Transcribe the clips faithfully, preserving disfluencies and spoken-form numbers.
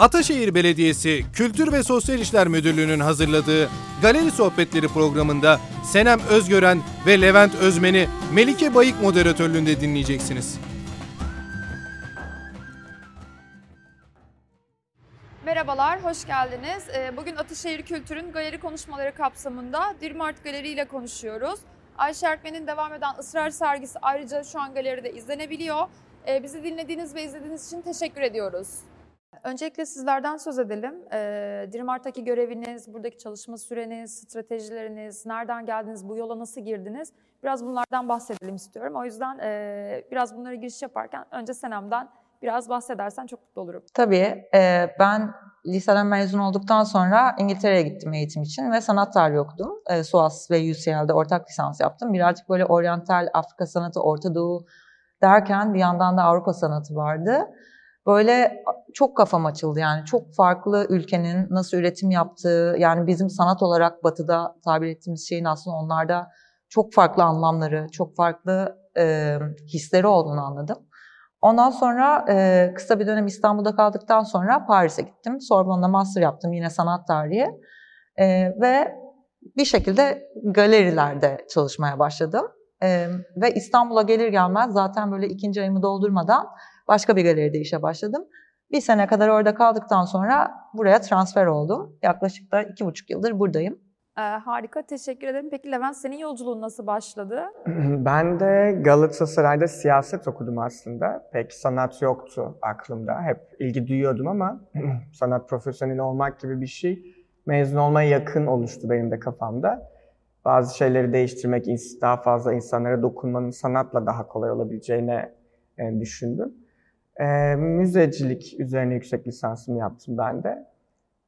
Ataşehir Belediyesi Kültür ve Sosyal İşler Müdürlüğü'nün hazırladığı Galeri Sohbetleri Programı'nda Senem Özgören ve Levent Özmen'i Melike Bayık moderatörlüğünde dinleyeceksiniz. Merhabalar, hoş geldiniz. Bugün Ataşehir Kültür'ün galeri konuşmaları kapsamında Dirimart Galeri ile konuşuyoruz. Ayşe Erkmen'in devam eden Israr sergisi ayrıca şu an galeride izlenebiliyor. Bizi dinlediğiniz ve izlediğiniz için teşekkür ediyoruz. Öncelikle sizlerden söz edelim. Dirimart'taki göreviniz, buradaki çalışma süreniz, stratejileriniz, nereden geldiniz, bu yola nasıl girdiniz? Biraz bunlardan bahsedelim istiyorum. O yüzden biraz bunlara giriş yaparken önce Senem'den biraz bahsedersen çok mutlu olurum. Tabii. Ben liseden mezun olduktan sonra İngiltere'ye gittim eğitim için ve sanat tarihi okudum. SOAS ve U C L'de ortak lisans yaptım. Birazcık böyle oryantal, Afrika sanatı, Orta Doğu derken bir yandan da Avrupa sanatı vardı. Böyle çok kafam açıldı yani. Çok farklı ülkenin nasıl üretim yaptığı, yani bizim sanat olarak Batı'da tabir ettiğimiz şeyin aslında onlarda çok farklı anlamları, çok farklı e, hisleri olduğunu anladım. Ondan sonra e, kısa bir dönem İstanbul'da kaldıktan sonra Paris'e gittim. Sorbonne'da master yaptım, yine sanat tarihi. E, ve bir şekilde galerilerde çalışmaya başladım. E, ve İstanbul'a gelir gelmez zaten böyle ikinci ayımı doldurmadan başka bir galeride işe başladım. Bir sene kadar orada kaldıktan sonra buraya transfer oldum. Yaklaşık da iki buçuk yıldır buradayım. Ee, harika, teşekkür ederim. Peki Levent, senin yolculuğun nasıl başladı? Ben de Galatasaray'da siyaset okudum aslında. Pek sanat yoktu aklımda. Hep ilgi duyuyordum ama sanat profesyoneli olmak gibi bir şey mezun olmaya yakın oluştu benim de kafamda. Bazı şeyleri değiştirmek, daha fazla insanlara dokunmanın sanatla daha kolay olabileceğini düşündüm. E, müzecilik üzerine yüksek lisansımı yaptım ben de.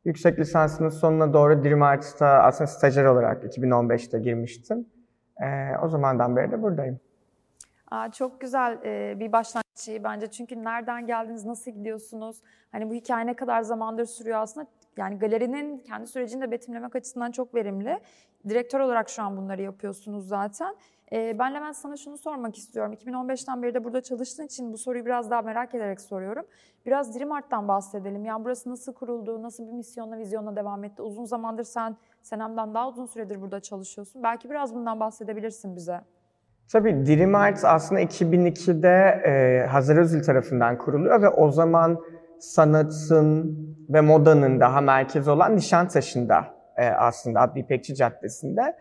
Yüksek lisansımın sonuna doğru Dirimart'ta aslında stajyer olarak iki bin on beşte girmiştim. E, o zamandan beri de buradayım. Aa, çok güzel e, bir başlangıç bence. Çünkü nereden geldiniz, nasıl gidiyorsunuz? Hani bu hikaye ne kadar zamandır sürüyor aslında? Yani galerinin kendi sürecini de betimlemek açısından çok verimli. Direktör olarak şu an bunları yapıyorsunuz zaten. Ben Levent, sana şunu sormak istiyorum. iki bin on beşten beri de burada çalıştığın için bu soruyu biraz daha merak ederek soruyorum. Biraz Dirimart'tan bahsedelim. Yani burası nasıl kuruldu, nasıl bir misyonla, vizyonla devam etti? Uzun zamandır sen Senem'den daha uzun süredir burada çalışıyorsun. Belki biraz bundan bahsedebilirsin bize. Tabii Dirimart aslında iki bin ikide e, Hazar Özil tarafından kuruluyor ve o zaman sanatın ve modanın daha merkezi olan Nişantaşı'nda e, aslında Atlıhan İpekçi Caddesi'nde.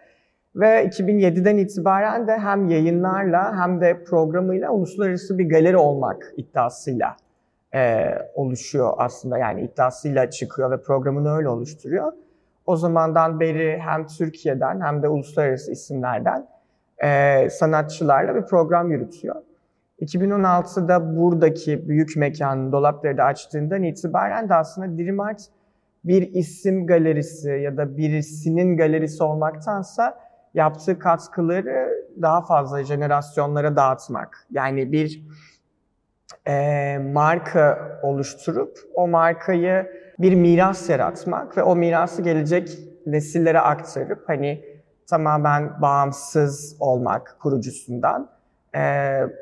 Ve iki bin yediden itibaren de hem yayınlarla hem de programıyla uluslararası bir galeri olmak iddiasıyla e, oluşuyor aslında. Yani iddiasıyla çıkıyor ve programını öyle oluşturuyor. O zamandan beri hem Türkiye'den hem de uluslararası isimlerden e, sanatçılarla bir program yürütüyor. iki bin on altıda buradaki büyük mekanın dolaplarını açtığından itibaren de aslında Dirimart bir isim galerisi ya da birisinin galerisi olmaktansa yaptığı katkıları daha fazla jenerasyonlara dağıtmak. Yani bir e, marka oluşturup o markayı bir miras yaratmak ve o mirası gelecek nesillere aktarıp hani tamamen bağımsız olmak kurucusundan e,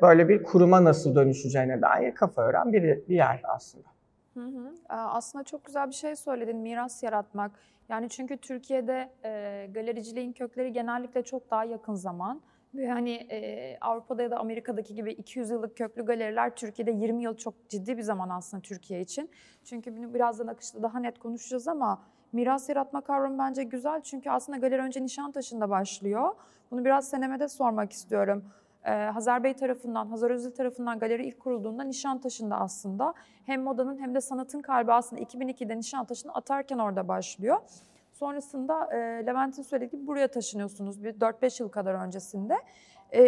böyle bir kuruma nasıl dönüşeceğine dair kafa ören bir, bir yer aslında. Hı hı. Aslında çok güzel bir şey söyledin, miras yaratmak. Yani çünkü Türkiye'de e, galericiliğin kökleri genellikle çok daha yakın zaman. Ve hani e, Avrupa'da ya da Amerika'daki gibi iki yüz yıllık köklü galeriler Türkiye'de yirmi yıl çok ciddi bir zaman aslında Türkiye için. Çünkü bunu birazdan akışta daha net konuşacağız ama miras yaratma kavramı bence güzel. Çünkü aslında galeri önce Nişantaşı'nda başlıyor. Bunu biraz Senem'e de sormak istiyorum. Ee, Hazar Bey tarafından, Hazar Özil tarafından galeri ilk kurulduğunda Nişantaşı'nda aslında hem modanın hem de sanatın kalbi aslında iki bin ikide Nişantaşı'nı atarken orada başlıyor. Sonrasında e, Levent'in söylediği gibi buraya taşınıyorsunuz bir dört beş yıl kadar öncesinde. E,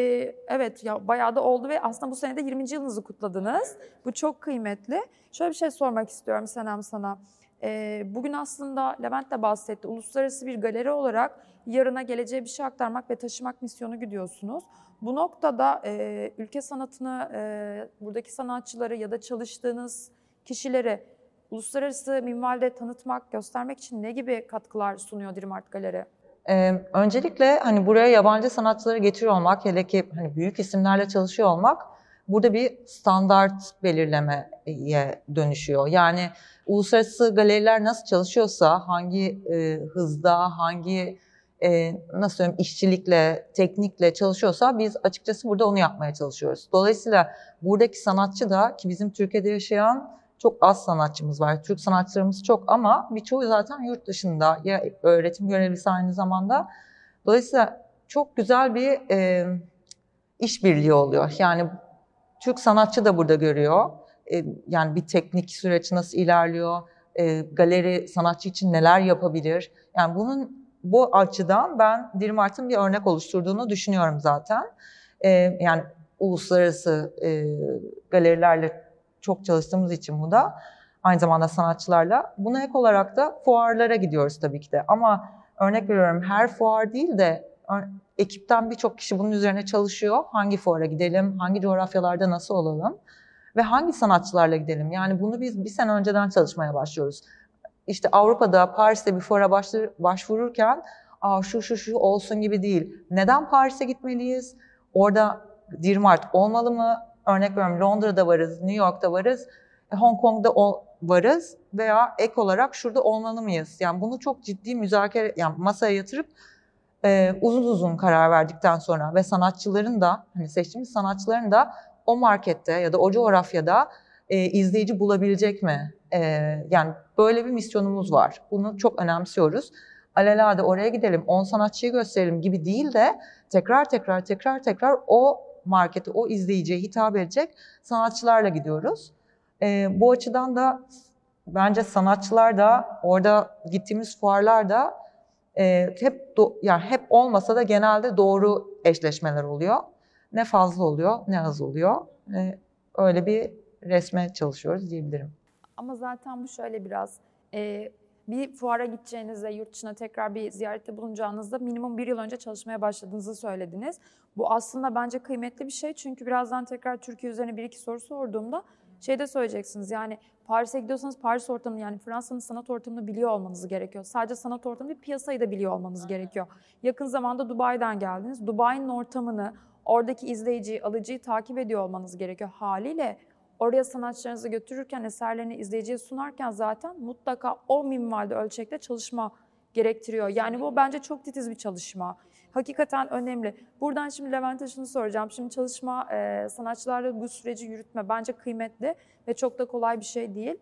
evet ya bayağı da oldu ve aslında bu sene de yirminci yılınızı kutladınız. Bu çok kıymetli. Şöyle bir şey sormak istiyorum Senem sana. E, bugün aslında Levent de bahsetti, uluslararası bir galeri olarak yarına, geleceğe bir şey aktarmak ve taşımak misyonu gidiyorsunuz. Bu noktada e, ülke sanatını, e, buradaki sanatçıları ya da çalıştığınız kişileri uluslararası minvalde tanıtmak, göstermek için ne gibi katkılar sunuyor Dirimart Galeri? Ee, öncelikle hani buraya yabancı sanatçıları getiriyor olmak, hele ki hani büyük isimlerle çalışıyor olmak burada bir standart belirlemeye dönüşüyor. Yani uluslararası galeriler nasıl çalışıyorsa, hangi e, hızda, hangi e, nasıl söyleyeyim, işçilikle, teknikle çalışıyorsa biz açıkçası burada onu yapmaya çalışıyoruz. Dolayısıyla buradaki sanatçı da, ki bizim Türkiye'de yaşayan çok az sanatçımız var. Türk sanatçılarımız çok ama birçoğu zaten yurt dışında, ya öğretim görevlisi aynı zamanda. Dolayısıyla çok güzel bir e, işbirliği oluyor. Yani Türk sanatçı da burada görüyor. E, yani bir teknik süreç nasıl ilerliyor, e, galeri sanatçı için neler yapabilir. Yani bunun bu açıdan ben Dirimart'ın bir örnek oluşturduğunu düşünüyorum zaten. E, yani uluslararası e, galerilerle çok çalıştığımız için bu da aynı zamanda sanatçılarla. Buna ek olarak da fuarlara gidiyoruz tabii ki de. Ama örnek veriyorum, her fuar değil de ekipten birçok kişi bunun üzerine çalışıyor. Hangi fuara gidelim, hangi coğrafyalarda nasıl olalım ve hangi sanatçılarla gidelim. Yani bunu biz bir sene önceden çalışmaya başlıyoruz. İşte Avrupa'da, Paris'te bir fuara başvururken Aa, şu şu şu olsun gibi değil. Neden Paris'e gitmeliyiz? Orada Dirimart olmalı mı? Örnek veriyorum, Londra'da varız, New York'ta varız, Hong Kong'da varız veya ek olarak şurada olmalı mıyız? Yani bunu çok ciddi müzakere, yani masaya yatırıp e, uzun uzun karar verdikten sonra ve sanatçıların da, hani seçtiğimiz sanatçıların da o markette ya da o coğrafyada e, izleyici bulabilecek mi? E, yani böyle bir misyonumuz var. Bunu çok önemsiyoruz. Alelade oraya gidelim, on sanatçıyı gösterelim gibi değil de tekrar tekrar tekrar tekrar o markete, o izleyiciye hitap edecek sanatçılarla gidiyoruz. Ee, bu açıdan da bence sanatçılar da orada gittiğimiz fuarlarda e, hep do, yani hep olmasa da genelde doğru eşleşmeler oluyor. Ne fazla oluyor, ne az oluyor. Ee, öyle bir resme çalışıyoruz diyebilirim. Ama zaten bu şöyle biraz e, bir fuara gideceğinizde, yurt dışına tekrar bir ziyarette bulunacağınızda minimum bir yıl önce çalışmaya başladığınızı söylediniz. Bu aslında bence kıymetli bir şey, çünkü birazdan tekrar Türkiye üzerine bir iki soru sorduğumda şey de söyleyeceksiniz. Yani Paris'e gidiyorsanız Paris ortamını, yani Fransa'nın sanat ortamını biliyor olmanız gerekiyor. Sadece sanat ortamı değil, piyasayı da biliyor olmanız gerekiyor. Yakın zamanda Dubai'den geldiniz. Dubai'nin ortamını, oradaki izleyiciyi, alıcıyı takip ediyor olmanız gerekiyor. Haliyle oraya sanatçılarınızı götürürken, eserlerini izleyiciye sunarken zaten mutlaka o minvalde, ölçekte çalışma gerektiriyor. Yani bu bence çok titiz bir çalışma. Hakikaten önemli. Buradan şimdi Levent'e şunu soracağım. Şimdi çalışma, e, sanatçılarla bu süreci yürütme bence kıymetli ve çok da kolay bir şey değil.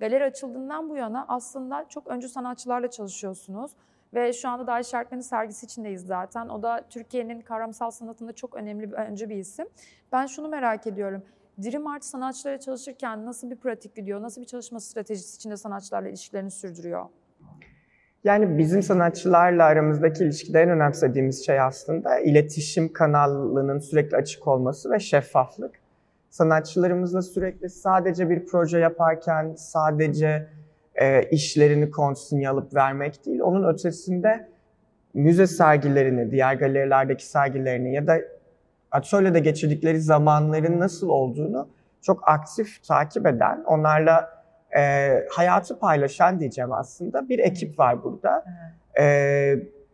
Galeri açıldığından bu yana aslında çok öncü sanatçılarla çalışıyorsunuz. Ve şu anda Dariş Ertmen'in sergisi içindeyiz zaten. O da Türkiye'nin kavramsal sanatında çok önemli bir öncü bir isim. Ben şunu merak ediyorum. Dirimart sanatçılarla çalışırken nasıl bir pratik gidiyor? Nasıl bir çalışma stratejisi içinde sanatçılarla ilişkilerini sürdürüyor? Yani bizim sanatçılarla aramızdaki ilişkide en önemsediğimiz şey aslında iletişim kanalının sürekli açık olması ve şeffaflık. Sanatçılarımızla sürekli sadece bir proje yaparken sadece e, işlerini konsiye alıp vermek değil, onun ötesinde müze sergilerini, diğer galerilerdeki sergilerini ya da atölyede geçirdikleri zamanların nasıl olduğunu çok aktif takip eden, onlarla E, hayatı paylaşan diyeceğim aslında bir ekip var burada. E,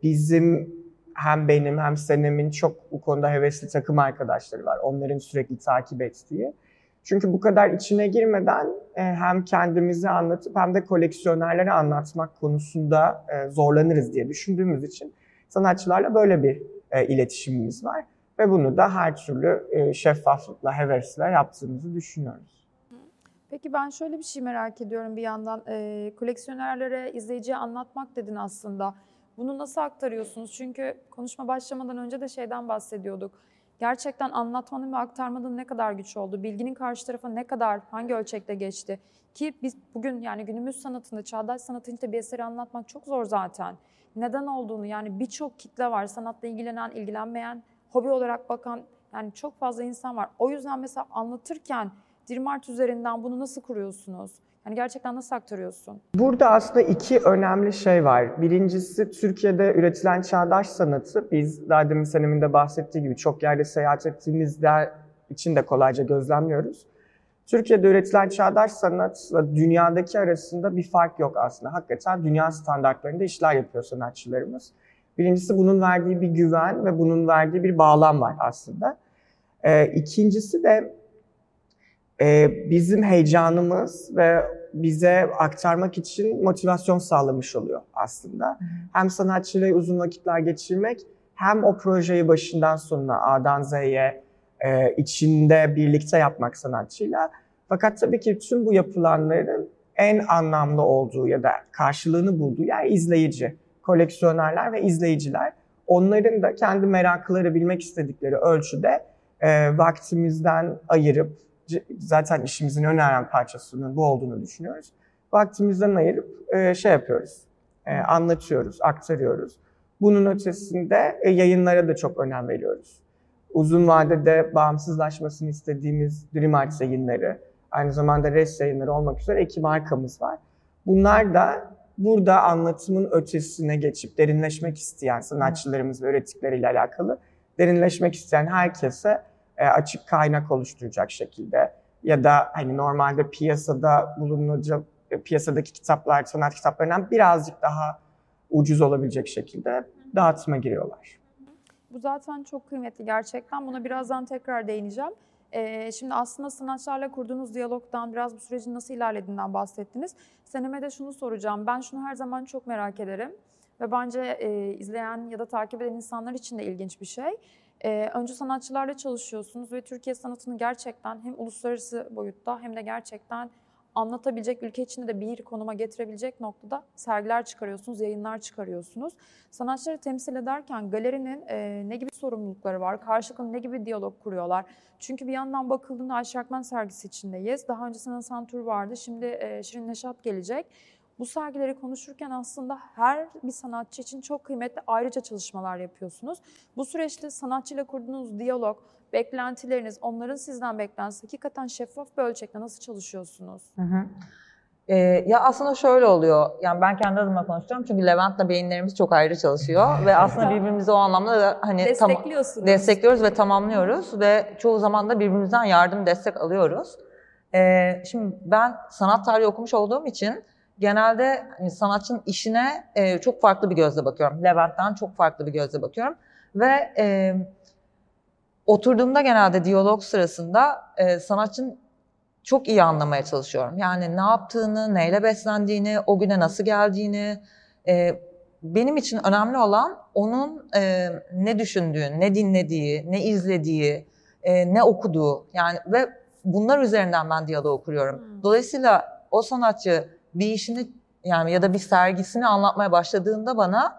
bizim hem benim hem Senem'in çok bu konuda hevesli takım arkadaşları var. Onların sürekli takip ettiği. Çünkü bu kadar içine girmeden e, hem kendimizi anlatıp hem de koleksiyonerlere anlatmak konusunda e, zorlanırız diye düşündüğümüz için sanatçılarla böyle bir e, iletişimimiz var. Ve bunu da her türlü e, şeffaflıkla, hevesle yaptığımızı düşünüyoruz. Peki ben şöyle bir şey merak ediyorum bir yandan. E, koleksiyonerlere, izleyiciye anlatmak dedin aslında. Bunu nasıl aktarıyorsunuz? Çünkü konuşma başlamadan önce de şeyden bahsediyorduk. Gerçekten anlatmanın ve aktarmanın ne kadar güç oldu? Bilginin karşı tarafa ne kadar, hangi ölçekte geçti? Ki biz bugün yani günümüz sanatında, çağdaş sanatında bir eseri anlatmak çok zor zaten. Neden olduğunu, yani birçok kitle var. Sanatla ilgilenen, ilgilenmeyen, hobi olarak bakan yani çok fazla insan var. O yüzden mesela anlatırken Dirimart üzerinden bunu nasıl kuruyorsunuz? Yani gerçekten nasıl aktarıyorsun? Burada aslında iki önemli şey var. Birincisi Türkiye'de üretilen çağdaş sanatı. Biz daha demin Senem'in de bahsettiği gibi çok yerde seyahat ettiğimizde için de kolayca gözlemliyoruz. Türkiye'de üretilen çağdaş sanatla dünyadaki arasında bir fark yok aslında. Hakikaten dünya standartlarında işler yapıyor sanatçılarımız. Birincisi bunun verdiği bir güven ve bunun verdiği bir bağlam var aslında. Ee, ikincisi de bizim heyecanımız ve bize aktarmak için motivasyon sağlamış oluyor aslında. Hem sanatçıyla uzun vakitler geçirmek, hem o projeyi başından sonuna, A'dan Z'ye içinde birlikte yapmak sanatçıyla. Fakat tabii ki tüm bu yapılanların en anlamlı olduğu ya da karşılığını bulduğu yer izleyici. Koleksiyonerler ve izleyiciler. Onların da kendi merakları, bilmek istedikleri ölçüde e, vaktimizden ayırıp, zaten işimizin önemli parçasının bu olduğunu düşünüyoruz. Vaktimizden ayırıp e, şey yapıyoruz, e, anlatıyoruz, aktarıyoruz. Bunun ötesinde e, yayınlara da çok önem veriyoruz. Uzun vadede bağımsızlaşmasını istediğimiz Dirimart yayınları, aynı zamanda res yayınları olmak üzere iki markamız var. Bunlar da burada anlatımın ötesine geçip derinleşmek isteyen sanatçılarımız ve öğretikleriyle alakalı derinleşmek isteyen herkese açık kaynak oluşturacak şekilde ya da hani normalde piyasada bulunacak, piyasadaki kitaplar, sanat kitaplarından birazcık daha ucuz olabilecek şekilde dağıtıma giriyorlar. Bu zaten çok kıymetli gerçekten. Buna birazdan tekrar değineceğim. Şimdi aslında sanatçılarla kurduğunuz diyalogdan, biraz bu sürecin nasıl ilerlediğinden bahsettiniz. Senem'e de şunu soracağım. Ben şunu her zaman çok merak ederim ve bence izleyen ya da takip eden insanlar için de ilginç bir şey. Önce sanatçılarla çalışıyorsunuz ve Türkiye sanatını gerçekten hem uluslararası boyutta hem de gerçekten anlatabilecek, ülke içinde de bir konuma getirebilecek noktada sergiler çıkarıyorsunuz, yayınlar çıkarıyorsunuz. Sanatçıları temsil ederken galerinin e, ne gibi sorumlulukları var, karşılıklı ne gibi diyalog kuruyorlar? Çünkü bir yandan bakıldığında Ayşe Erkmen sergisi içindeyiz. Daha öncesinde Nasantour vardı, şimdi e, Şirin Neşat gelecek. Bu sergileri konuşurken aslında her bir sanatçı için çok kıymetli ayrıca çalışmalar yapıyorsunuz. Bu süreçte sanatçıyla kurduğunuz diyalog, beklentileriniz, onların sizden beklentisi, hakikaten şeffaf bir ölçekte nasıl çalışıyorsunuz? Hı hı. Ee, ya aslında şöyle oluyor, yani ben kendi adıma konuşacağım çünkü Levent'le beyinlerimiz çok ayrı çalışıyor ve aslında birbirimizi o anlamda da hani destekliyorsunuz. Destekliyoruz ve tamamlıyoruz ve çoğu zaman da birbirimizden yardım, destek alıyoruz. Ee, şimdi ben sanat tarihi okumuş olduğum için genelde sanatçının işine e, çok farklı bir gözle bakıyorum. Levent'ten çok farklı bir gözle bakıyorum. Ve e, oturduğumda genelde diyalog sırasında e, sanatçının çok iyi anlamaya çalışıyorum. Yani ne yaptığını, neyle beslendiğini, o güne nasıl geldiğini. E, benim için önemli olan onun e, ne düşündüğü, ne dinlediği, ne izlediği, e, ne okuduğu. Yani ve bunlar üzerinden ben diyalog kuruyorum. Dolayısıyla o sanatçı bir işini yani ya da bir sergisini anlatmaya başladığında bana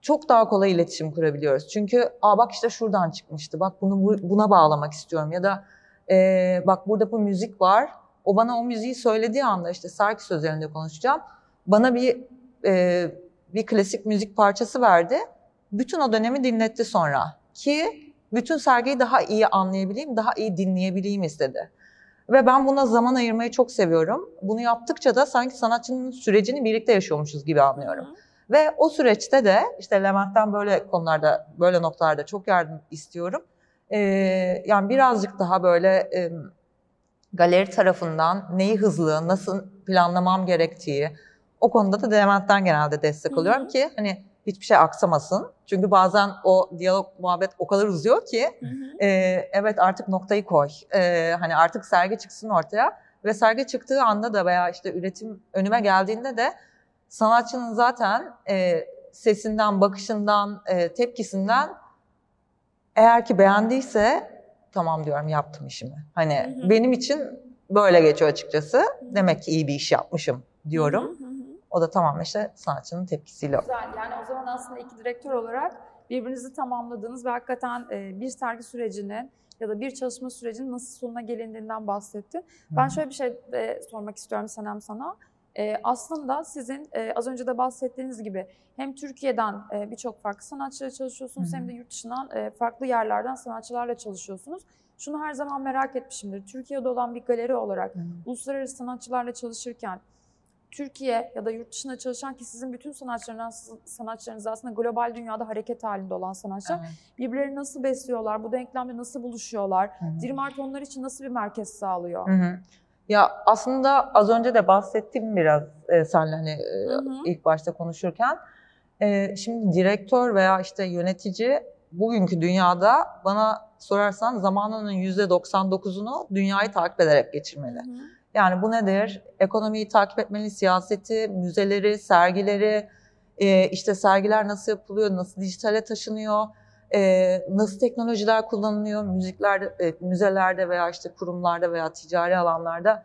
çok daha kolay iletişim kurabiliyoruz. Çünkü aa bak işte şuradan çıkmıştı, bak bunu buna bağlamak istiyorum ya da e, bak burada bu müzik var. O bana o müziği söylediği anda işte Sarkis üzerinde konuşacağım. Bana bir e, bir klasik müzik parçası verdi. Bütün o dönemi dinletti sonra ki bütün sergiyi daha iyi anlayabileyim, daha iyi dinleyebileyim istedi. Ve ben buna zaman ayırmayı çok seviyorum. Bunu yaptıkça da sanki sanatçının sürecini birlikte yaşıyormuşuz gibi anlıyorum. Hı. Ve o süreçte de işte Levent'ten böyle konularda, böyle noktalarda çok yardım istiyorum. Ee, yani birazcık daha böyle e, galeri tarafından neyi hızlı, nasıl planlamam gerektiği, o konuda da Levent'ten genelde destek alıyorum. Hı hı. Ki hani hiçbir şey aksamasın. Çünkü bazen o diyalog, muhabbet o kadar uzuyor ki hı hı. E, evet artık noktayı koy. E, hani artık sergi çıksın ortaya ve sergi çıktığı anda da veya işte üretim önüme geldiğinde de sanatçının zaten e, sesinden, bakışından, e, tepkisinden eğer ki beğendiyse tamam diyorum yaptım işimi. Hani hı hı. benim için böyle geçiyor açıkçası. Demek ki iyi bir iş yapmışım diyorum. Hı hı. O da tamamen işte sanatçının tepkisiyle. Güzel. Yani o zaman aslında iki direktör olarak birbirinizi tamamladığınız ve hakikaten bir sergi sürecinin ya da bir çalışma sürecinin nasıl sonuna gelindiğinden bahsettin. Hmm. Ben şöyle bir şey de sormak istiyorum Senem sana. Aslında sizin az önce de bahsettiğiniz gibi hem Türkiye'den birçok farklı sanatçıyla çalışıyorsunuz hmm. hem de yurt dışından farklı yerlerden sanatçılarla çalışıyorsunuz. Şunu her zaman merak etmişimdir. Türkiye'de olan bir galeri olarak hmm. uluslararası sanatçılarla çalışırken Türkiye ya da yurt dışında çalışan ki sizin bütün sanatçılarınız, sanatçılarınız aslında global dünyada hareket halinde olan sanatçılar. Evet. Birbirlerini nasıl besliyorlar, bu denklemde nasıl buluşuyorlar, evet. Dirimart onlar için nasıl bir merkez sağlıyor? Hı hı. Ya aslında az önce de bahsettim biraz e, senle hani e, hı hı. ilk başta konuşurken. E, şimdi direktör veya işte yönetici bugünkü dünyada bana sorarsan zamanının yüzde doksan dokuzunu dünyayı takip ederek geçirmeli. Hı. Yani bu nedir? Ekonomiyi takip etmeli, siyaseti, müzeleri, sergileri, e, işte sergiler nasıl yapılıyor, nasıl dijitale taşınıyor, e, nasıl teknolojiler kullanılıyor, müziklerde, e, müzelerde veya işte kurumlarda veya ticari alanlarda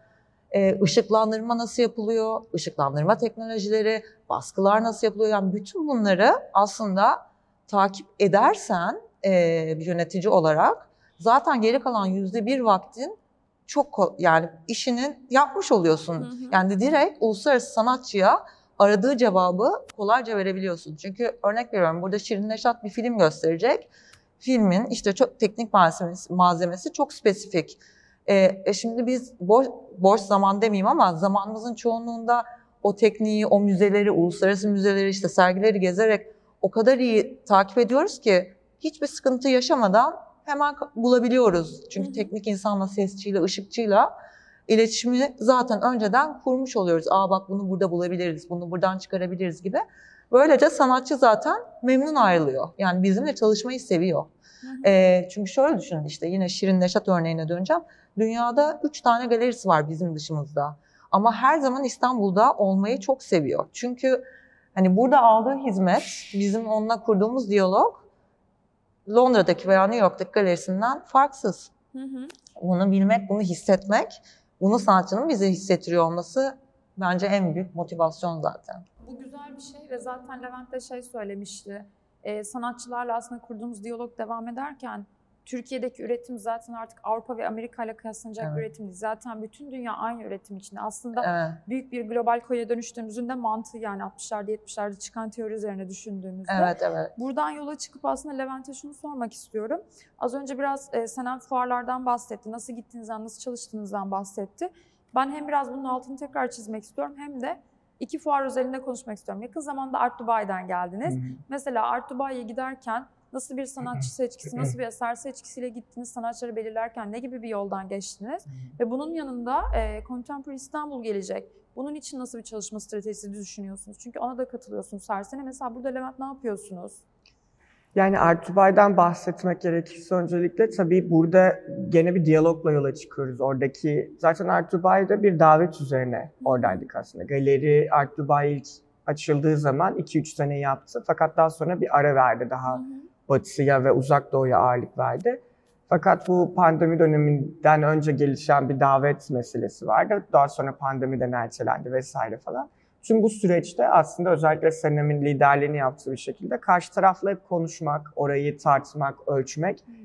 e, ışıklandırma nasıl yapılıyor, ışıklandırma teknolojileri, baskılar nasıl yapılıyor? Yani bütün bunları aslında takip edersen e, bir yönetici olarak zaten geri kalan yüzde bir vaktin çok yani işini yapmış oluyorsun. Hı hı. Yani direkt uluslararası sanatçıya aradığı cevabı kolayca verebiliyorsun. Çünkü örnek veriyorum, burada Şirin Neşat bir film gösterecek. Filmin işte çok teknik malzemesi, malzemesi çok spesifik. E, e şimdi biz boş, boş zaman demeyeyim ama zamanımızın çoğunluğunda o tekniği, o müzeleri, uluslararası müzeleri, işte sergileri gezerek o kadar iyi takip ediyoruz ki hiçbir sıkıntı yaşamadan hemen bulabiliyoruz. Çünkü hı hı. teknik insanla, sesçiyle, ışıkçıyla iletişimi zaten önceden kurmuş oluyoruz. Aa bak bunu burada bulabiliriz, bunu buradan çıkarabiliriz gibi. Böylece sanatçı zaten memnun ayrılıyor. Yani bizimle çalışmayı seviyor. Hı hı. E, çünkü şöyle düşünün, işte yine Şirin Neşat örneğine döneceğim. Dünyada üç tane galerisi var bizim dışımızda. Ama her zaman İstanbul'da olmayı çok seviyor. Çünkü hani burada aldığı hizmet, bizim onunla kurduğumuz diyalog Londra'daki veya New York'taki galerisinden farksız. Hı hı. Bunu bilmek, bunu hissetmek, bunu sanatçının bize hissettiriyor olması bence en büyük motivasyon zaten. Bu güzel bir şey ve zaten Levent de şey söylemişti, e, sanatçılarla aslında kurduğumuz diyalog devam ederken Türkiye'deki üretim zaten artık Avrupa ve Amerika ile kıyaslanacak evet. bir üretim değil. Zaten bütün dünya aynı üretim içinde. Aslında evet. büyük bir global koya dönüştüğümüzün de mantığı, yani altmışlarda yetmişlerde çıkan teori üzerine düşündüğümüzde. Evet, evet. Buradan yola çıkıp aslında Levent'e şunu sormak istiyorum. Az önce biraz e, Senem fuarlardan bahsetti. Nasıl gittiğinizden, nasıl çalıştığınızdan bahsetti. Ben hem biraz bunun altını tekrar çizmek istiyorum hem de iki fuar özelinde konuşmak istiyorum. Yakın zamanda Art Dubai'den geldiniz. Hı-hı. Mesela Art Dubai'ye giderken nasıl bir sanatçı seçkisi, nasıl bir eser seçkisiyle gittiniz, sanatçıları belirlerken ne gibi bir yoldan geçtiniz? Ve bunun yanında e, Contemporary İstanbul gelecek. Bunun için nasıl bir çalışma stratejisi düşünüyorsunuz? Çünkü ona da katılıyorsunuz her sene. Mesela burada Levent ne yapıyorsunuz? Yani Art Dubai'den bahsetmek gerekirse öncelikle tabii burada gene bir diyalogla yola çıkıyoruz. Oradaki zaten Art Dubai'de bir davet üzerine oradaydık aslında. Galeri Art Dubai ilk açıldığı zaman iki üç sene yaptı. Fakat daha sonra bir ara verdi daha. Hı hı. Batıya ve Uzak Doğu'ya ağırlık verdi. Fakat bu pandemi döneminden önce gelişen bir davet meselesi vardı. Daha sonra pandemiden ertelendi vesaire falan. Tüm bu süreçte aslında özellikle Senem'in liderliğini yaptığı bir şekilde karşı tarafla hep konuşmak, orayı tartmak, ölçmek hmm.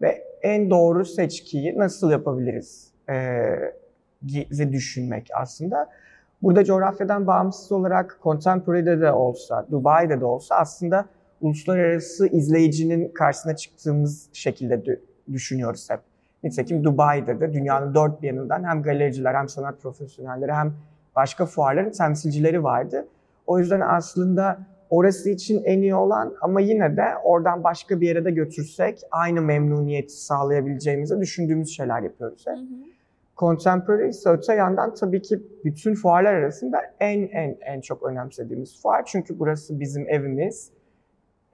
ve en doğru seçkiyi nasıl yapabiliriz diye düşünmek aslında. Burada coğrafyadan bağımsız olarak Contemporary'de de olsa, Dubai'de de olsa aslında uluslararası izleyicinin karşısına çıktığımız şekilde d- düşünüyoruz hep. Nitekim Dubai'de de dünyanın dört bir yanından hem galericiler, hem sanat profesyonelleri, hem başka fuarların temsilcileri vardı. O yüzden aslında orası için en iyi olan ama yine de oradan başka bir yere de götürsek aynı memnuniyeti sağlayabileceğimizi düşündüğümüz şeyler yapıyoruz hep. Hı hı. Contemporary ise öte yandan tabii ki bütün fuarlar arasında en en en çok önemsediğimiz fuar. Çünkü burası bizim evimiz.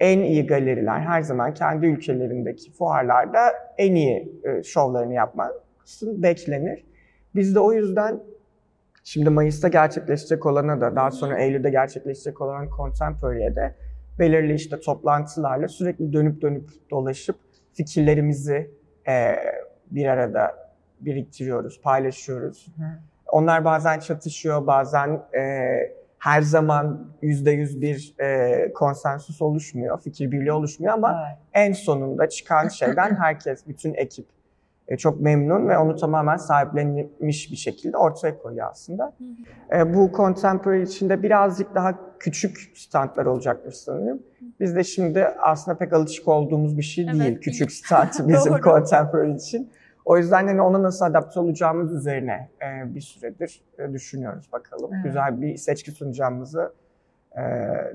En iyi galeriler her zaman kendi ülkelerindeki fuarlarda en iyi şovlarını yapması beklenir. Biz de o yüzden şimdi Mayıs'ta gerçekleşecek olana da, daha sonra Eylül'de gerçekleşecek olan Contemporary'e de belirli işte toplantılarla sürekli dönüp dönüp dolaşıp fikirlerimizi bir arada biriktiriyoruz, paylaşıyoruz. Hı. Onlar bazen çatışıyor, bazen... Her zaman yüzde yüz bir e, konsensüs oluşmuyor, fikir birliği oluşmuyor ama evet. en sonunda çıkan şeyden herkes, bütün ekip e, çok memnun ve onu tamamen sahiplenmiş bir şekilde ortaya koyuyor aslında. E, bu Contemporary içinde birazcık daha küçük standlar olacakmış sanırım. Biz de şimdi aslında pek alışık olduğumuz bir şey değil, evet, küçük stand bizim Contemporary için. O yüzden yani ona nasıl adapte olacağımız üzerine bir süredir düşünüyoruz bakalım. Evet. Güzel bir seçki sunacağımızı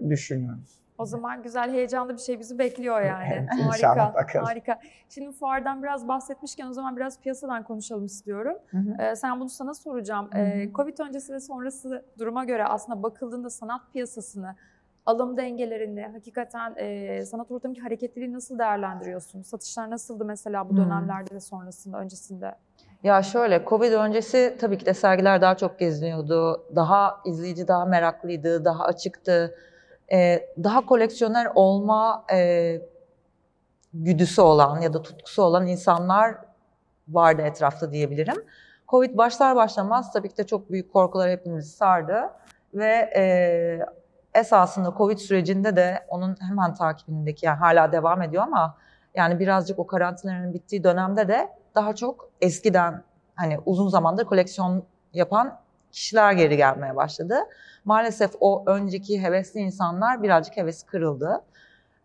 düşünüyoruz. O zaman güzel, heyecanlı bir şey bizi bekliyor yani. Harika, bakalım. Harika. Şimdi fuardan biraz bahsetmişken o zaman biraz piyasadan konuşalım istiyorum. Hı hı. Ee, sen bunu sana soracağım. Hı hı. Covid öncesi ve sonrası duruma göre aslında bakıldığında sanat piyasasını alım dengelerini, hakikaten e, sanat ortamındaki hareketliliği nasıl değerlendiriyorsun? Satışlar nasıldı mesela bu dönemlerde hmm. ve sonrasında, öncesinde? Ya şöyle, Covid öncesi tabii ki de sergiler daha çok geziniyordu. Daha izleyici, daha meraklıydı, daha açıktı. Ee, daha koleksiyoner olma e, güdüsü olan ya da tutkusu olan insanlar vardı etrafta diyebilirim. Covid başlar başlamaz tabii ki de çok büyük korkular hepimizi sardı. Ve e, esasında Covid sürecinde de onun hemen takibindeki, yani hala devam ediyor ama yani birazcık o karantinanın bittiği dönemde de daha çok eskiden hani uzun zamandır koleksiyon yapan kişiler geri gelmeye başladı. Maalesef o önceki hevesli insanlar birazcık hevesi kırıldı.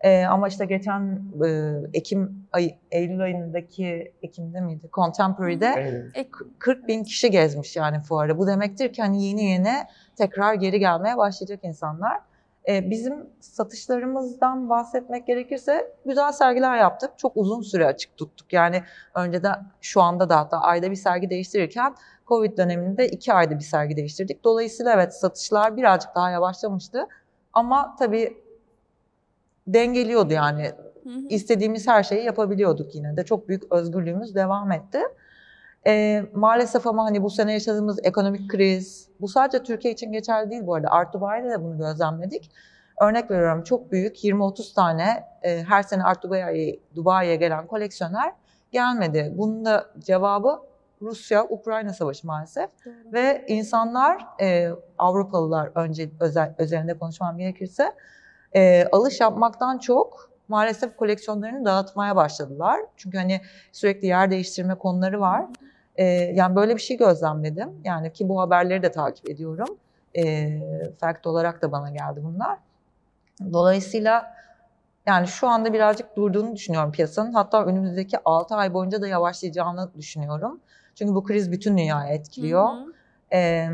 Ee, ama işte geçen e, Ekim ayı, Eylül ayındaki Ekim'de miydi? Contemporary'de evet. kırk bin kişi gezmiş yani fuarı. Bu demektir ki hani yeni yeni tekrar geri gelmeye başlayacak insanlar. Ee, bizim satışlarımızdan bahsetmek gerekirse güzel sergiler yaptık. Çok uzun süre açık tuttuk. Yani önceden, şu anda da hatta ayda bir sergi değiştirirken Covid döneminde iki ayda bir sergi değiştirdik. Dolayısıyla evet, satışlar birazcık daha yavaşlamıştı. Ama tabii dengeliyordu yani. Hı hı. İstediğimiz her şeyi yapabiliyorduk yine de. Çok büyük özgürlüğümüz devam etti. Ee, maalesef ama hani bu sene yaşadığımız ekonomik kriz, bu sadece Türkiye için geçerli değil bu arada. Art Dubai'de de bunu gözlemledik. Örnek veriyorum, çok büyük yirmi otuz tane e, her sene Art Dubai'ye Dubai'ye gelen koleksiyoner gelmedi. Bunun da cevabı Rusya-Ukrayna Savaşı maalesef. Doğru. Ve insanlar, e, Avrupalılar önce özel, özelinde konuşmam gerekirse, E, alış yapmaktan çok maalesef koleksiyonlarını dağıtmaya başladılar. Çünkü hani sürekli yer değiştirme konuları var. E, yani böyle bir şey gözlemledim. Yani ki bu haberleri de takip ediyorum. E, fact olarak da bana geldi bunlar. Dolayısıyla yani şu anda birazcık durduğunu düşünüyorum piyasanın. Hatta önümüzdeki altı ay boyunca da yavaşlayacağını düşünüyorum. Çünkü bu kriz bütün dünyayı etkiliyor. Hı hı. E,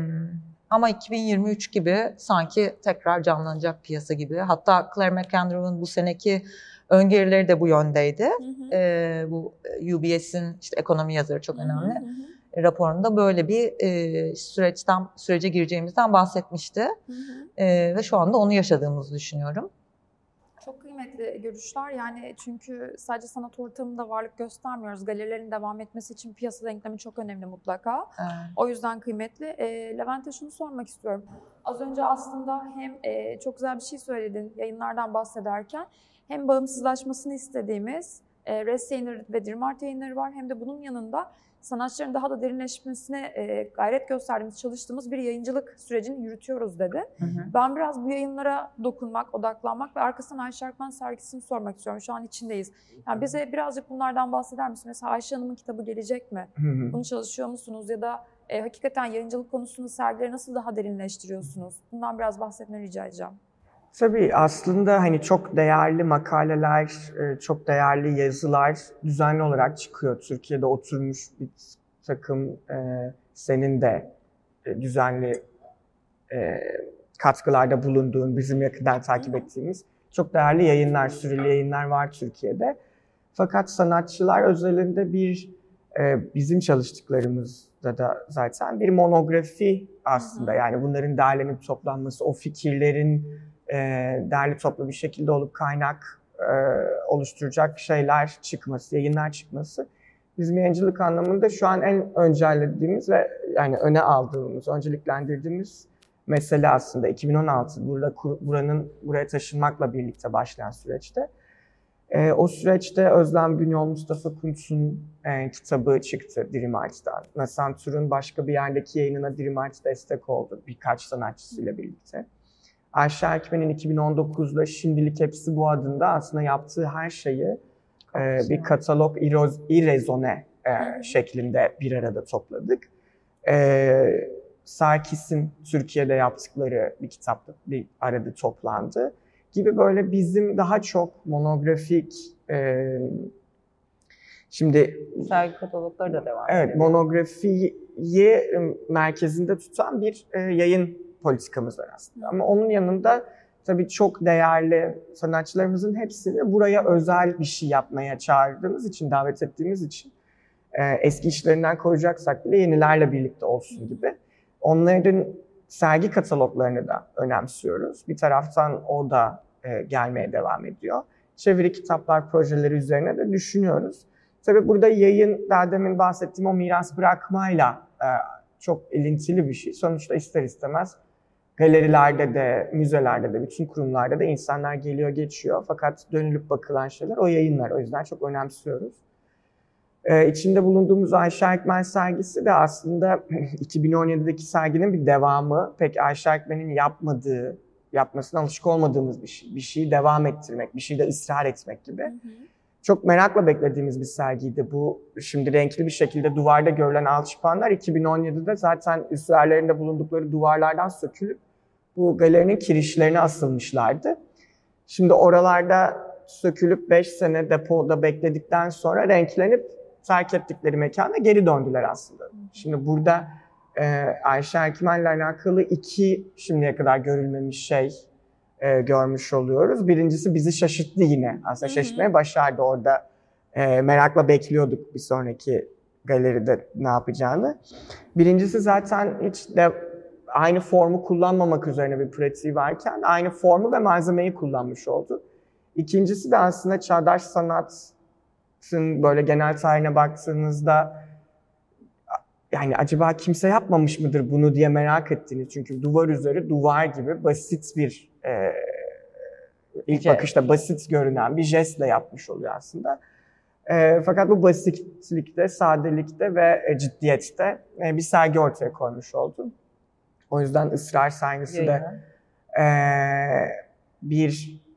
Ama iki bin yirmi üç gibi sanki tekrar canlanacak piyasa gibi. Hatta Claire McAndrew'un bu seneki öngörüleri de bu yöndeydi. Hı hı. E, bu U B S'in işte ekonomi yazarı, çok önemli, hı hı. raporunda böyle bir e, süreçten sürece gireceğimizden bahsetmişti. Hı hı. E, ve şu anda onu yaşadığımızı düşünüyorum. Çok kıymetli görüşler. Yani çünkü sadece sanat ortamında varlık göstermiyoruz. Galerilerin devam etmesi için piyasa denklemi çok önemli mutlaka. Evet. O yüzden kıymetli. E, Levent'e şunu sormak istiyorum. Az önce aslında hem e, çok güzel bir şey söyledin yayınlardan bahsederken, hem bağımsızlaşmasını istediğimiz e, Res yayınları ve Dirimart yayınları var, hem de bunun yanında sanatçıların daha da derinleşmesine e, gayret gösterdiğimiz, çalıştığımız bir yayıncılık sürecini yürütüyoruz dedi. Hı hı. Ben biraz bu yayınlara dokunmak, odaklanmak ve arkasından Ayşe Erkmen sergisini sormak istiyorum. Şu an içindeyiz. Yani bize birazcık bunlardan bahseder misin? Mesela Ayşe Hanım'ın kitabı gelecek mi? Hı hı. Bunu çalışıyor musunuz? Ya da e, hakikaten yayıncılık konusunu, sergileri nasıl daha derinleştiriyorsunuz? Bundan biraz bahsetmeni rica edeceğim. Tabii aslında hani çok değerli makaleler, çok değerli yazılar düzenli olarak çıkıyor. Türkiye'de oturmuş bir takım e, senin de düzenli e, katkılarda bulunduğun, bizim yakından takip ettiğimiz çok değerli yayınlar, süreli yayınlar var Türkiye'de. Fakat sanatçılar özelinde bir, e, bizim çalıştıklarımızda da zaten bir monografi aslında. Yani bunların derlenip toplanması, o fikirlerin derli toplu bir şekilde olup kaynak e, oluşturacak şeyler çıkması, yayınlar çıkması. Bizim yayıncılık anlamında şu an en önceliklediğimiz ve yani öne aldığımız, önceliklendirdiğimiz mesele aslında iki bin on altı burada, buranın buraya taşınmakla birlikte başlayan süreçte. E, o süreçte Özlem Büyünyol, Mustafa Kuntz'un e, kitabı çıktı Dirimart'tan. Nasantour'un başka bir yerdeki yayınına Dirimart destek oldu birkaç sanatçısıyla birlikte. Ayşe Erkmen'in iki bin on dokuzda Şimdilik Hepsi Bu adında aslında yaptığı her şeyi e, bir katalog irezone e, şeklinde bir arada topladık. E, Sarkis'in Türkiye'de yaptıkları bir kitap bir arada toplandı gibi, böyle bizim daha çok monografik e, şimdi sergi katalogları da devam ediyor. Evet, monografiyi merkezinde tutan bir e, yayın politikamız var aslında. Ama onun yanında tabii çok değerli sanatçılarımızın hepsini buraya özel bir şey yapmaya çağırdığımız için, davet ettiğimiz için eski işlerinden koyacaksak bile yenilerle birlikte olsun gibi. Onların sergi kataloglarını da önemsiyoruz. Bir taraftan o da e, gelmeye devam ediyor. Çeviri kitaplar projeleri üzerine de düşünüyoruz. Tabii burada yayın, daha demin bahsettiğim o miras bırakmayla e, çok ilintili bir şey. Sonuçta ister istemez galerilerde de, müzelerde de, bütün kurumlarda da insanlar geliyor, geçiyor. Fakat dönülüp bakılan şeyler o yayınlar. O yüzden çok önemsiyoruz. Ee, içinde bulunduğumuz Ayşe Erkmen sergisi de aslında iki bin on yedideki serginin bir devamı. Pek Ayşe Erkmen'in yapmadığı, yapmasına alışık olmadığımız bir şey. Bir şeyi devam ettirmek, bir şeyi de ısrar etmek gibi. Hı hı. Çok merakla beklediğimiz bir sergiydi bu. Şimdi renkli bir şekilde duvarda görülen alçıpanlar iki bin on yedide zaten ısrarlarında bulundukları duvarlardan sökülüp bu galerinin kirişlerine asılmışlardı. Şimdi oralarda sökülüp beş sene depoda bekledikten sonra renklenip terk ettikleri mekana geri döndüler aslında. Şimdi burada e, Ayşe Erkmen'le alakalı iki şimdiye kadar görülmemiş şey e, görmüş oluyoruz. Birincisi bizi şaşırttı yine. Aslında şaşırtmaya başardı orada. E, merakla bekliyorduk bir sonraki galeride ne yapacağını. Birincisi zaten hiç de aynı formu kullanmamak üzerine bir pratiği varken aynı formu ve malzemeyi kullanmış oldu. İkincisi de aslında çağdaş sanatın böyle genel tarihine baktığınızda yani acaba kimse yapmamış mıdır bunu diye merak ettiğiniz. Çünkü duvar üzeri duvar gibi basit bir, e, ilk evet. bakışta basit görünen bir jestle yapmış oluyor aslında. E, fakat bu basitlikte, sadelikte ve ciddiyette e, bir sergi ortaya koymuş oldu. O yüzden ısrar sergisi de e, bir...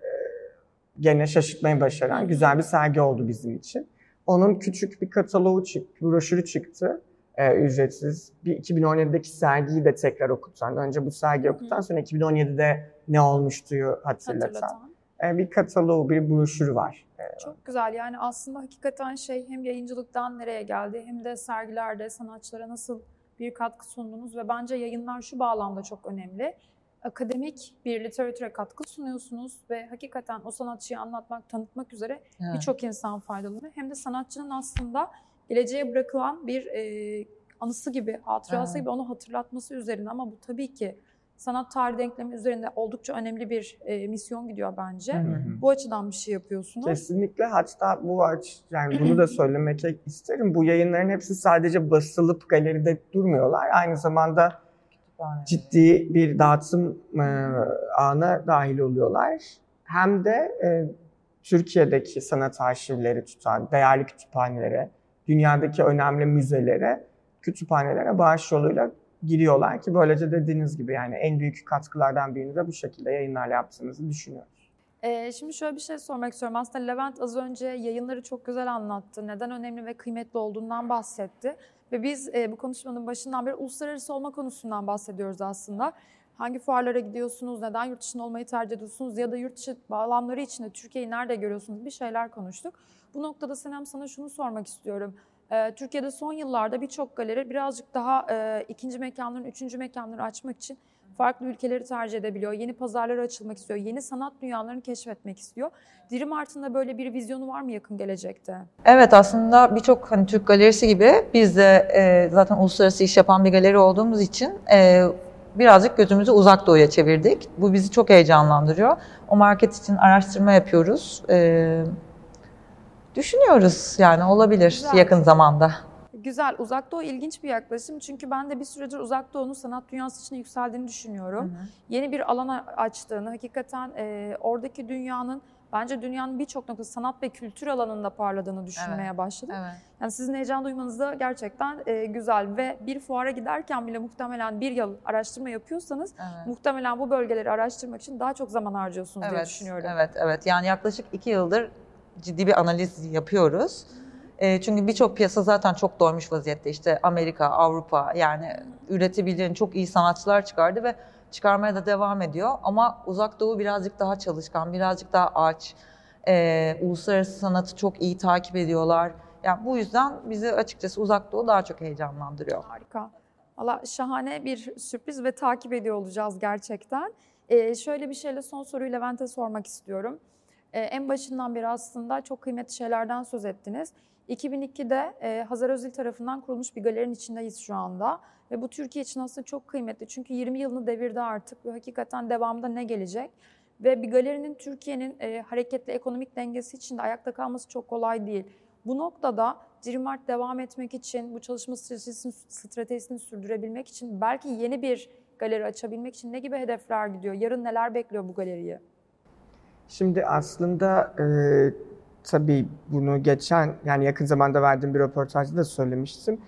Gene şaşırtmayı başaran güzel bir sergi oldu bizim için. Onun küçük bir kataloğu çıktı, broşürü çıktı e, ücretsiz. Bir iki bin on yedideki sergiyi de tekrar okutan, önce bu sergi okutan sonra iki bin on yedide ne olmuştuyu hatırlatan, hatırlatan. E, bir kataloğu, bir broşürü var. Çok güzel yani aslında hakikaten şey hem yayıncılıktan nereye geldi hem de sergilerde sanatçılara nasıl bir katkı sundunuz ve bence yayınlar şu bağlamda çok önemli. Akademik bir literatüre katkı sunuyorsunuz ve hakikaten o sanatçıyı anlatmak, tanıtmak üzere evet. birçok insan faydalanıyor. Hem de sanatçının aslında geleceğe bırakılan bir e, anısı gibi, hatırası evet. gibi onu hatırlatması üzerine ama bu tabii ki sanat tarihi denklemi üzerinde oldukça önemli bir e, misyon gidiyor bence. Hı hı. Bu açıdan bir şey yapıyorsunuz. Kesinlikle hatta bu aç, yani bunu da söylemek isterim. Bu yayınların hepsi sadece basılıp galeride durmuyorlar. Aynı zamanda ciddi bir dağıtım e, ağına dahil oluyorlar. Hem de e, Türkiye'deki sanat arşivleri tutan değerli kütüphanelere, dünyadaki önemli müzelere, kütüphanelere bağış yoluyla giriyorlar ki böylece dediğiniz gibi yani en büyük katkılardan birini de bu şekilde yayınlarla yaptığınızı düşünüyorum. Ee, şimdi şöyle bir şey sormak istiyorum. Aslında Levent az önce yayınları çok güzel anlattı. Neden önemli ve kıymetli olduğundan bahsetti. Ve biz e, bu konuşmanın başından beri uluslararası olma konusundan bahsediyoruz aslında. Hangi fuarlara gidiyorsunuz, neden yurt dışında olmayı tercih ediyorsunuz ya da yurt dışı bağlamları içinde Türkiye'yi nerede görüyorsunuz bir şeyler konuştuk. Bu noktada Senem sana şunu sormak istiyorum. E, Türkiye'de son yıllarda birçok galeri birazcık daha e, ikinci mekanların, üçüncü mekanları açmak için farklı ülkeleri tercih edebiliyor, yeni pazarlara açılmak istiyor, yeni sanat dünyalarını keşfetmek istiyor. Dirimart'ın da böyle bir vizyonu var mı yakın gelecekte? Evet aslında birçok hani Türk galerisi gibi biz de e, zaten uluslararası iş yapan bir galeri olduğumuz için e, birazcık gözümüzü uzak doğuya çevirdik. Bu bizi çok heyecanlandırıyor. O market için araştırma yapıyoruz. E, düşünüyoruz yani olabilir Güzel. Yakın zamanda. Güzel. Uzak Doğu ilginç bir yaklaşım. Çünkü ben de bir süredir Uzak Doğu'nun sanat dünyası için yükseldiğini düşünüyorum. Hı hı. Yeni bir alan açtığını, hakikaten e, oradaki dünyanın, bence dünyanın birçok noktası sanat ve kültür alanında parladığını düşünmeye evet. başladım. Evet. Yani sizin heyecan duymanız da gerçekten e, güzel ve bir fuara giderken bile muhtemelen bir yıl araştırma yapıyorsanız evet. muhtemelen bu bölgeleri araştırmak için daha çok zaman harcıyorsunuz evet. diye düşünüyorum. Evet, evet. Yani yaklaşık iki yıldır ciddi bir analiz yapıyoruz. Çünkü birçok piyasa zaten çok doymuş vaziyette. İşte Amerika, Avrupa yani üretebileceğin çok iyi sanatçılar çıkardı ve çıkarmaya da devam ediyor. Ama Uzak Doğu birazcık daha çalışkan, birazcık daha aç. Ee, uluslararası sanatı çok iyi takip ediyorlar. Yani bu yüzden bizi açıkçası Uzak Doğu daha çok heyecanlandırıyor. Harika. Valla şahane bir sürpriz ve takip ediyor olacağız gerçekten. Ee, şöyle bir şeyle son soruyu Levent'e sormak istiyorum. Ee, en başından beri aslında çok kıymetli şeylerden söz ettiniz. iki bin ikide e, Hazar Özil tarafından kurulmuş bir galerinin içindeyiz şu anda. Ve bu Türkiye için aslında çok kıymetli. Çünkü yirmi yılını devirdi artık ve hakikaten devamında ne gelecek? Ve bir galerinin Türkiye'nin e, hareketli ekonomik dengesi için de ayakta kalması çok kolay değil. Bu noktada Dirimart devam etmek için, bu çalışma stratejisini, stratejisini sürdürebilmek için, belki yeni bir galeri açabilmek için ne gibi hedefler gidiyor? Yarın neler bekliyor bu galeriyi? Şimdi aslında e, tabii bunu geçen, yani yakın zamanda verdiğim bir röportajda da söylemiştim.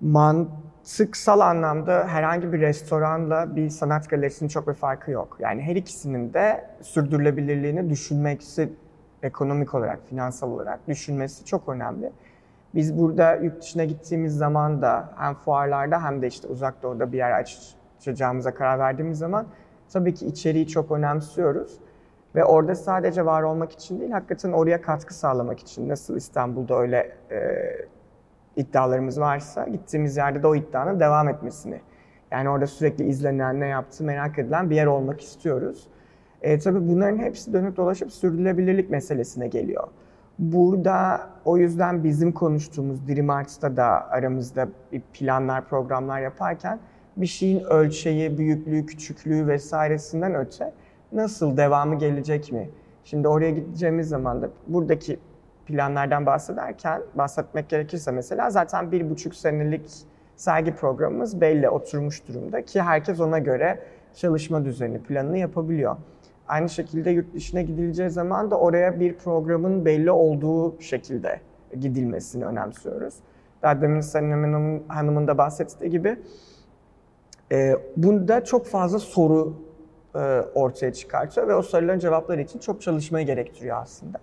Mantıksal anlamda herhangi bir restoranla bir sanat galerisinin çok bir farkı yok. Yani her ikisinin de sürdürülebilirliğini düşünmesi, ekonomik olarak, finansal olarak düşünmesi çok önemli. Biz burada yurt dışına gittiğimiz zaman da hem fuarlarda hem de işte uzak doğuda bir yer açacağımıza karar verdiğimiz zaman tabii ki içeriği çok önemsiyoruz. Ve orada sadece var olmak için değil, hakikaten oraya katkı sağlamak için. Nasıl İstanbul'da öyle e, iddialarımız varsa, gittiğimiz yerde de o iddianın devam etmesini. Yani orada sürekli izlenen, ne yaptı, merak edilen bir yer olmak istiyoruz. E, tabii bunların hepsi dönüp dolaşıp sürdürülebilirlik meselesine geliyor. Burada o yüzden bizim konuştuğumuz Dirimart'ta da aramızda bir planlar, programlar yaparken bir şeyin ölçeği, büyüklüğü, küçüklüğü vesairesinden öte nasıl, devamı gelecek mi? Şimdi oraya gideceğimiz zaman da buradaki planlardan bahsederken, bahsetmek gerekirse mesela zaten bir buçuk senelik sergi programımız belli, oturmuş durumda ki herkes ona göre çalışma düzeni, planını yapabiliyor. Aynı şekilde yurt dışına gidileceği zaman da oraya bir programın belli olduğu şekilde gidilmesini önemsiyoruz. Daha demin Senem Hanım'ın da bahsettiği gibi e, bunda çok fazla soru e, ortaya çıkartıyor ve o soruların cevapları için çok çalışmayı gerektiriyor aslında.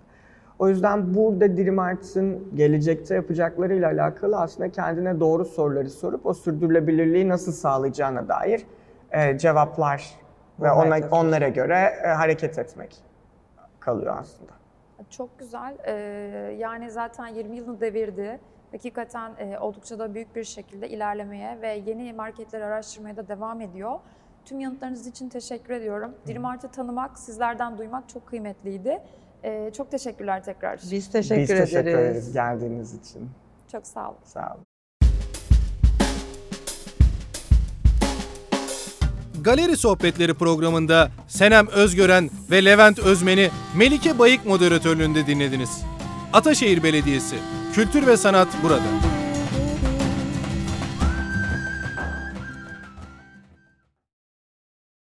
O yüzden burada Dirimart'ın gelecekte yapacaklarıyla alakalı aslında kendine doğru soruları sorup o sürdürülebilirliği nasıl sağlayacağına dair e, cevaplar ve ona, onlara göre e, hareket etmek kalıyor aslında. Çok güzel. Ee, yani zaten yirmi yılını devirdi. Hakikaten e, oldukça da büyük bir şekilde ilerlemeye ve yeni marketleri araştırmaya da devam ediyor. Tüm yanıtlarınız için teşekkür ediyorum. Dirimart'ı tanımak, sizlerden duymak çok kıymetliydi. Ee, çok teşekkürler tekrar. Biz teşekkür ederiz. Biz teşekkür ederiz. ederiz geldiğiniz için. Çok sağ olun. Sağ olun. Galeri Sohbetleri programında Senem Özgören ve Levent Özmen'i Melike Bayık moderatörlüğünde dinlediniz. Ataşehir Belediyesi, Kültür ve Sanat burada.